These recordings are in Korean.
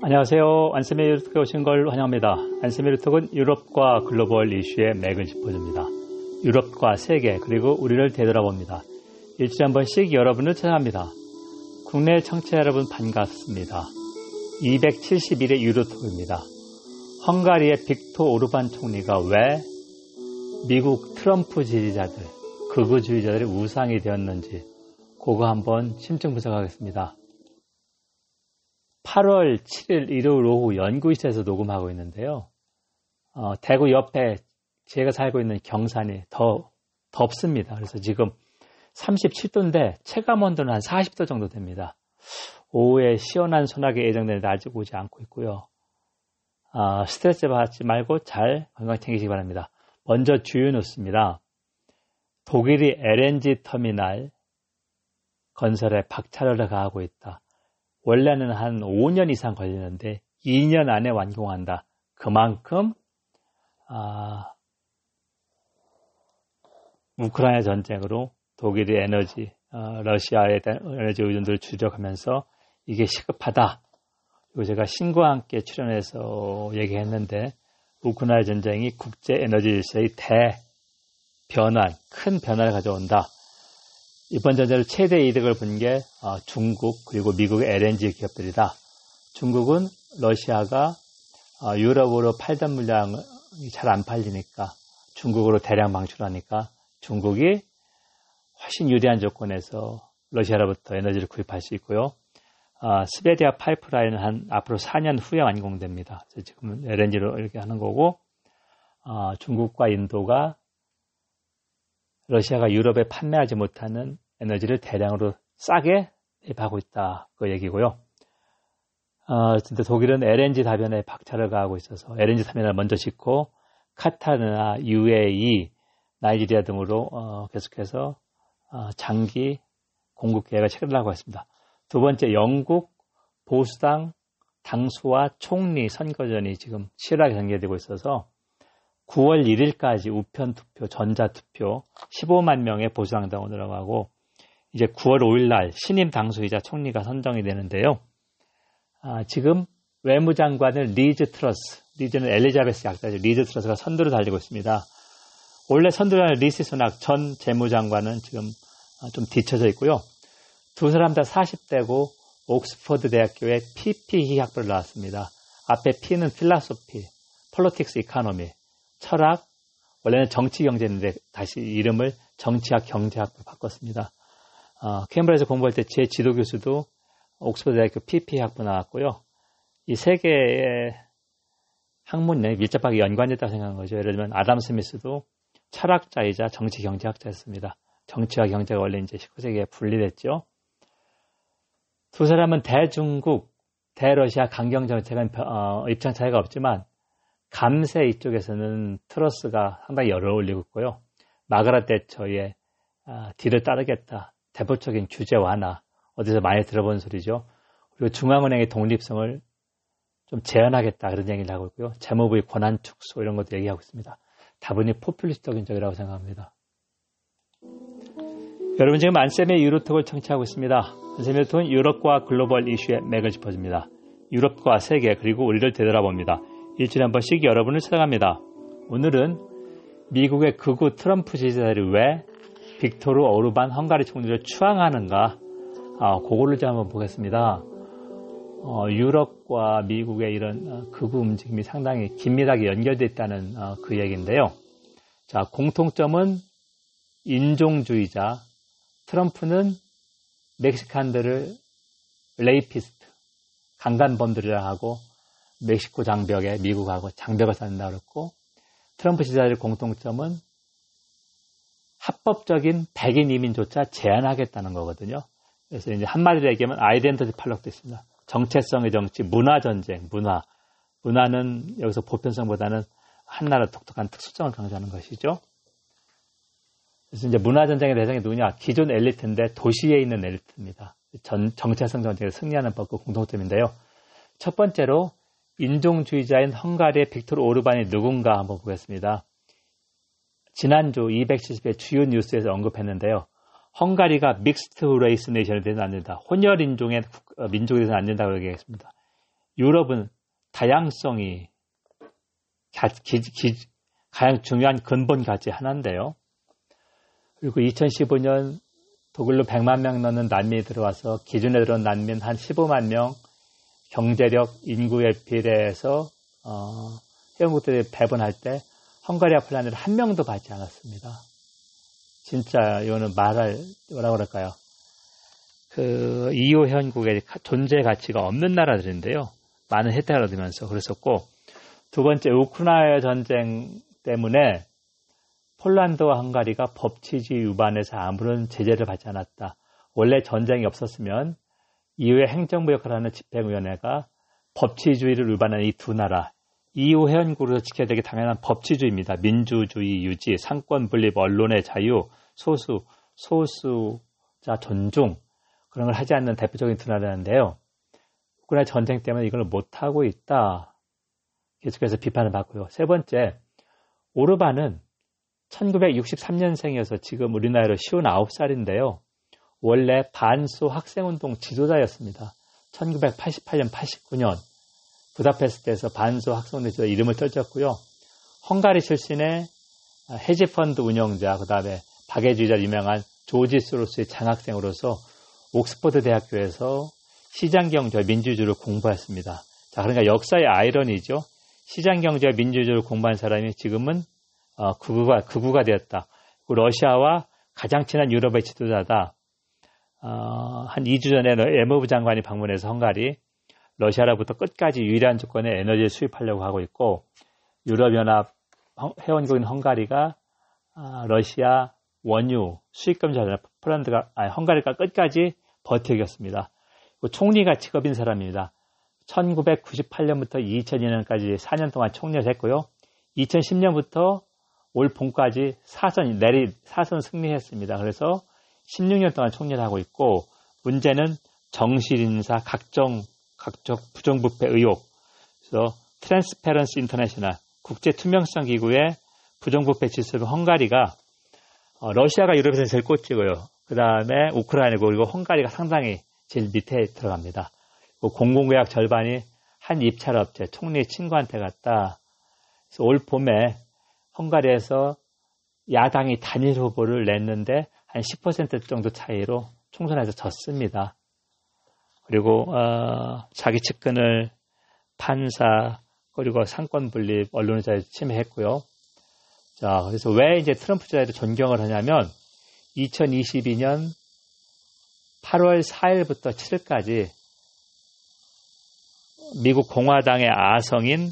안녕하세요. 안쌤의 유로톡에 오신 걸 환영합니다. 안쌤의 유로톡은 유럽과 글로벌 이슈의 맥을 짚어줍니다. 유럽과 세계 그리고 우리를 되돌아봅니다. 일주일에 한 번씩 여러분을 찾아갑니다. 국내 청취자 여러분 반갑습니다. 271의 유로톡입니다. 헝가리의 빅토 오르반 총리가 왜 미국 트럼프 지지자들, 극우주의자들의 우상이 되었는지 그거 한번 심층 분석하겠습니다. 8월 7일 일요일 오후 연구실에서 녹음하고 있는데요. 대구 옆에 제가 살고 있는 경산이 더 덥습니다. 그래서 지금 37도인데 체감온도는 한 40도 정도 됩니다. 오후에 시원한 소나기 예정되는데 아직 오지 않고 있고요. 스트레스 받지 말고 잘 건강 챙기시기 바랍니다. 먼저 주요 뉴스입니다. 독일이 LNG 터미널 건설에 박차를 가하고 있다. 원래는 한 5년 이상 걸리는데 2년 안에 완공한다. 그만큼 우크라이나 전쟁으로 독일이 에너지, 러시아에 대한 에너지 의존도를 줄여가면서 이게 시급하다. 그리고 제가 신과 함께 출연해서 얘기했는데 우크라이나 전쟁이 국제 에너지 질서의 대변환, 큰 변화를 가져온다. 이번 전쟁을 최대 이득을 본 게 중국 그리고 미국의 LNG 기업들이다. 중국은 러시아가 유럽으로 팔던 물량이 잘 안 팔리니까 중국으로 대량 방출하니까 중국이 훨씬 유리한 조건에서 러시아로부터 에너지를 구입할 수 있고요. 스베리아 파이프라인은 한 앞으로 4년 후에 완공됩니다. 지금 LNG로 이렇게 하는 거고 중국과 인도가 러시아가 유럽에 판매하지 못하는 에너지를 대량으로 싸게 입하고 있다. 그 얘기고요. 근데 독일은 LNG 다변에 박차를 가하고 있어서 LNG 터미널을 먼저 짓고 카타르나 UAE, 나이지리아 등으로 계속해서 장기 공급 계획을 체결하고 있습니다. 두 번째, 영국 보수당 당수와 총리 선거전이 지금 치열하게 전개되고 있어서 9월 1일까지 우편 투표, 전자 투표 15만 명의 보수당 당원으로 하고 이제 9월 5일 날 신임 당수이자 총리가 선정이 되는데요. 지금 외무장관을 리즈 트러스, 리즈는 엘리자베스 약자죠. 리즈 트러스가 선두로 달리고 있습니다. 원래 선두라는 리시 수낙 전 재무장관은 지금 좀 뒤쳐져 있고요. 두 사람 다 40대고 옥스퍼드 대학교의 PPE 학부를 나왔습니다. 앞에 P는 필라소피, 폴리틱스 이코노미, 철학, 원래는 정치경제인데 다시 이름을 정치학 경제학으로 바꿨습니다. 케임브리지에서 공부할 때 제 지도교수도 옥스퍼드 대학교 PPE학부 나왔고요. 이 세 개의 학문에 밀접하게 연관됐다고 생각한 거죠. 예를 들면 아담 스미스도 철학자이자 정치경제학자였습니다. 정치와 경제가 원래 이제 19세기에 분리됐죠. 두 사람은 대중국, 대러시아 강경정책은 입장 차이가 없지만 감세 이쪽에서는 트러스가 상당히 열을 올리고 있고요. 마가렛 대처의 뒤를 따르겠다. 대표적인 규제 완화. 어디서 많이 들어본 소리죠. 그리고 중앙은행의 독립성을 좀 제한하겠다. 그런 얘기를 하고 있고요. 재무부의 권한 축소 이런 것도 얘기하고 있습니다. 다분히 포퓰리스트적인 쪽이라고 생각합니다. 여러분 지금 안쌤의 유로톡을 청취하고 있습니다. 안쌤의 유로톡은 유럽과 글로벌 이슈의 맥을 짚어줍니다. 유럽과 세계 그리고 우리를 되돌아봅니다. 일주일에 한 번씩 여러분을 찾아갑니다. 오늘은 미국의 극우 트럼프 지지자들이 왜 빅토르 오르반 헝가리 총리를 추앙하는가 그거를 좀 한번 보겠습니다. 유럽과 미국의 이런 극우 움직임이 상당히 긴밀하게 연결되어 있다는 그 얘기인데요. 자, 공통점은 인종주의자, 트럼프는 멕시칸들을 레이피스트, 강간범들이라 하고 멕시코 장벽에 미국하고 장벽을 쌓는다고 그랬고 트럼프 지지자들의 공통점은 합법적인 백인 이민조차 제한하겠다는 거거든요. 그래서 이제 한마디로 얘기하면 아이덴티티 팔럭도 있습니다. 정체성의 정치, 문화 전쟁, 문화. 문화는 여기서 보편성보다는 한 나라 독특한 특수성을 강조하는 것이죠. 그래서 이제 문화 전쟁의 대상이 누구냐? 기존 엘리트인데 도시에 있는 엘리트입니다. 정체성 전쟁에 승리하는 법과 공통점인데요. 첫 번째로 인종주의자인 헝가리의 빅토르 오르반이 누군가 한번 보겠습니다. 지난주 270회 주요 뉴스에서 언급했는데요. 헝가리가 믹스트 레이스 네이션이 되는 안 된다. 혼혈 인종의 민족이 되는 안 된다고 얘기했습니다. 유럽은 다양성이 가장 중요한 근본 가치 하나인데요. 그리고 2015년 독일로 100만 명 넘는 난민이 들어와서 기준에 들어온 난민 한 15만 명, 경제력, 인구에 비례해서 회원국들이 배분할 때 헝가리와 폴란드는 한 명도 받지 않았습니다. 진짜 이거는 뭐라고 그럴까요? 그 EU 회원국의 존재 가치가 없는 나라들인데요. 많은 혜택을 얻으면서 그랬었고, 두 번째 우크라이나 전쟁 때문에 폴란드와 헝가리가 법치주의 위반에서 아무런 제재를 받지 않았다. 원래 전쟁이 없었으면 EU의 행정부 역할을 하는 집행위원회가 법치주의를 위반하는 이 두 나라, EU 회원국으로서 지켜야 되기 당연한 법치주의입니다. 민주주의 유지, 상권 분립, 언론의 자유, 소수자 존중 그런 걸 하지 않는 대표적인 두 나라인데요. 우크라이나 전쟁 때문에 이걸 못하고 있다. 계속해서 비판을 받고요. 세 번째, 오르반은 1963년생이어서 지금 우리나라로 59살인데요. 원래 반소 학생운동 지도자였습니다. 1988년, 89년 부다페스트에서 반소 학생운동 지도자 이름을 떨쳤고요. 헝가리 출신의 헤지펀드 운영자, 그 다음에 박애주의자 유명한 조지 소로스의 장학생으로서 옥스퍼드 대학교에서 시장경제와 민주주의를 공부했습니다. 자, 그러니까 역사의 아이러니죠. 시장경제와 민주주의를 공부한 사람이 지금은 극우가 되었다. 러시아와 가장 친한 유럽의 지도자다. 한 2주 전에 외무부 장관이 방문해서 헝가리, 러시아로부터 끝까지 유일한 조건에 에너지를 수입하려고 하고 있고, 유럽연합 회원국인 헝가리가 러시아 원유 수입금 자산을 헝가리가 끝까지 버티겠습니다. 총리가 직업인 사람입니다. 1998년부터 2002년까지 4년 동안 총리를 했고요. 2010년부터 올 봄까지 사선 승리했습니다. 그래서 16년 동안 총리를 하고 있고, 문제는 정실인사, 각종 부정부패 의혹, 그래서 트랜스페런시 인터내셔널, 국제투명성기구의 부정부패 지수는 헝가리가, 러시아가 유럽에서 제일 꼴찌고요. 그 다음에 우크라이나고, 그리고 헝가리가 상당히 제일 밑에 들어갑니다. 공공계약 절반이 한 입찰업체, 총리 친구한테 갔다. 그래서 올 봄에 헝가리에서 야당이 단일 후보를 냈는데 한 10% 정도 차이로 총선에서 졌습니다. 그리고 자기 측근을 판사, 그리고 상권 분립, 언론의 자유 침해했고요. 자, 그래서 왜 이제 트럼프 지도자를 존경을 하냐면 2022년 8월 4일부터 7일까지 미국 공화당의 아성인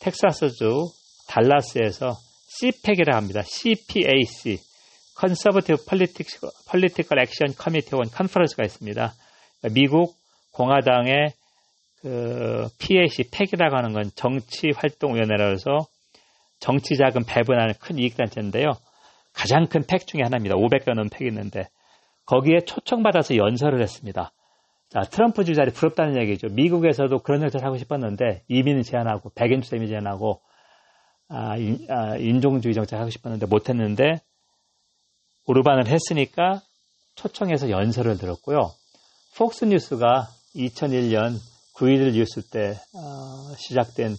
텍사스주 달라스에서 CPAC이라고 합니다. CPAC, Conservative Political Action Committee on Conference가 있습니다. 미국 공화당의 PAC이라고 하는 건 정치활동위원회라고 해서 정치자금 배분하는 큰 이익단체인데요. 가장 큰 팩 중에 하나입니다. 500여 넘는 팩이 있는데 거기에 초청받아서 연설을 했습니다. 자, 트럼프 지지자들이 부럽다는 얘기죠. 미국에서도 그런 역할을 하고 싶었는데 이민을 제한하고 백인 주세민을 제한하고 인종주의 정책을 하고 싶었는데 못했는데 오르반을 했으니까 초청해서 연설을 들었고요. 폭스뉴스가 2001년 9.11 뉴스 때 시작된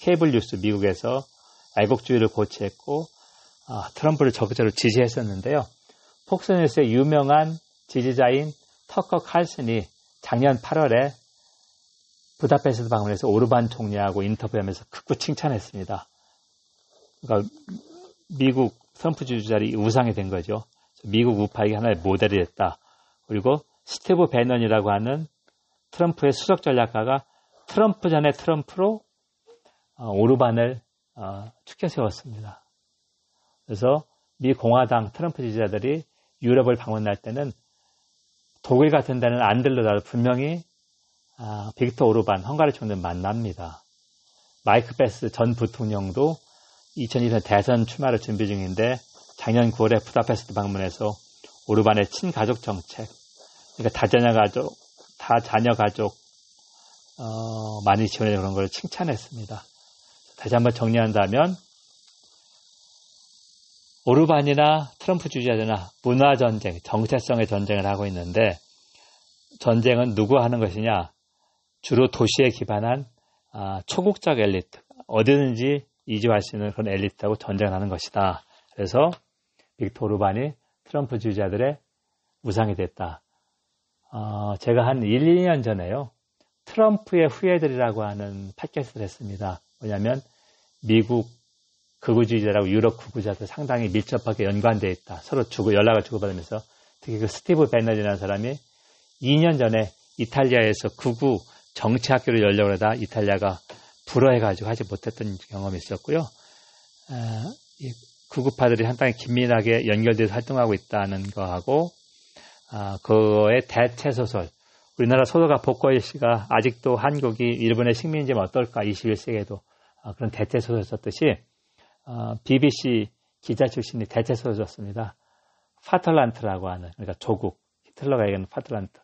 케이블 뉴스, 미국에서 애국주의를 고취했고 트럼프를 적극적으로 지지했었는데요. 폭스뉴스의 유명한 지지자인 터커 칼슨이 작년 8월에 부다페스트 방문해서 오르반 총리하고 인터뷰하면서 극구 칭찬했습니다. 그러니까 미국 트럼프 지지자들이 우상이 된 거죠. 미국 우파에게 하나의 모델이 됐다. 그리고 스티브 배넌이라고 하는 트럼프의 수석 전략가가 트럼프 전에 트럼프로 오르반을 축켜 세웠습니다. 그래서 미 공화당 트럼프 지지자들이 유럽을 방문할 때는 독일 같은 데는 안 들러다도 분명히 빅터 오르반, 헝가리 총리를 만납니다. 마이크 펜스 전 부통령도 2020년 대선 출마를 준비 중인데 작년 9월에 부다페스트 방문해서 오르반의 친가족 정책, 그러니까 다자녀 가족 많이 지원해 그런 걸 칭찬했습니다. 다시 한번 정리한다면 오르반이나 트럼프 주지자들이나 문화전쟁, 정체성의 전쟁을 하고 있는데 전쟁은 누구 하는 것이냐? 주로 도시에 기반한 초국적 엘리트, 어디든지 이주할 수 있는 그런 엘리트하고 전쟁을 하는 것이다. 그래서 빅토르 오르반이 트럼프 지지자들의 우상이 됐다. 제가 한 1, 2년 전에요. 트럼프의 후예들이라고 하는 팟캐스트를 했습니다. 뭐냐면 미국 극우주의자라고 유럽 극우자들 상당히 밀접하게 연관되어 있다. 서로 연락을 주고받으면서 특히 그 스티브 베너지라는 사람이 2년 전에 이탈리아에서 극우 정치학교를 열려고 하다 이탈리아가 불어해가지고 하지 못했던 경험이 있었고요. 극우파들이 상당히 긴밀하게 연결돼서 활동하고 있다는 거하고 그거의 대체 소설, 우리나라 소설가 복거일 씨가 아직도 한국이 일본의 식민지면 어떨까 21세기에도 그런 대체 소설 썼듯이 BBC 기자 출신이 대체 소설 썼습니다. 파틀란트라고 하는, 그러니까 조국, 히틀러가 얘기하는 파틀란트.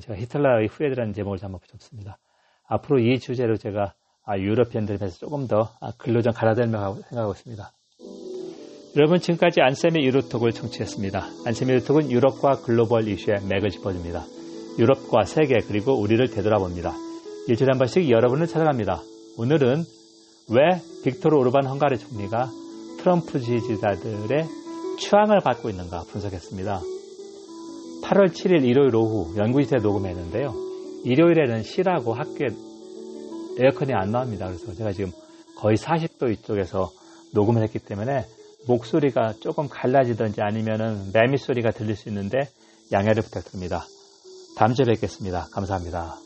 제가 히틀러의 후예들이라는 제목을 한번 붙였습니다. 앞으로 이 주제로 제가 유럽인들에 대해서 조금 더 글로 좀 갈아들며 생각하고 있습니다. 여러분, 지금까지 안쌤의 유로톡을 청취했습니다. 안쌤의 유로톡은 유럽과 글로벌 이슈의 맥을 짚어줍니다. 유럽과 세계 그리고 우리를 되돌아봅니다. 일주일에 한 번씩 여러분을 찾아갑니다. 오늘은 왜 빅토르 오르반 헝가리 총리가 트럼프 지지자들의 추앙을 받고 있는가 분석했습니다. 8월 7일 일요일 오후 연구실에 녹음했는데요. 일요일에는 C라고 학교에 에어컨이 안 나옵니다. 그래서 제가 지금 거의 40도 이쪽에서 녹음을 했기 때문에 목소리가 조금 갈라지든지 아니면은 매미 소리가 들릴 수 있는데 양해를 부탁드립니다. 다음 주에 뵙겠습니다. 감사합니다.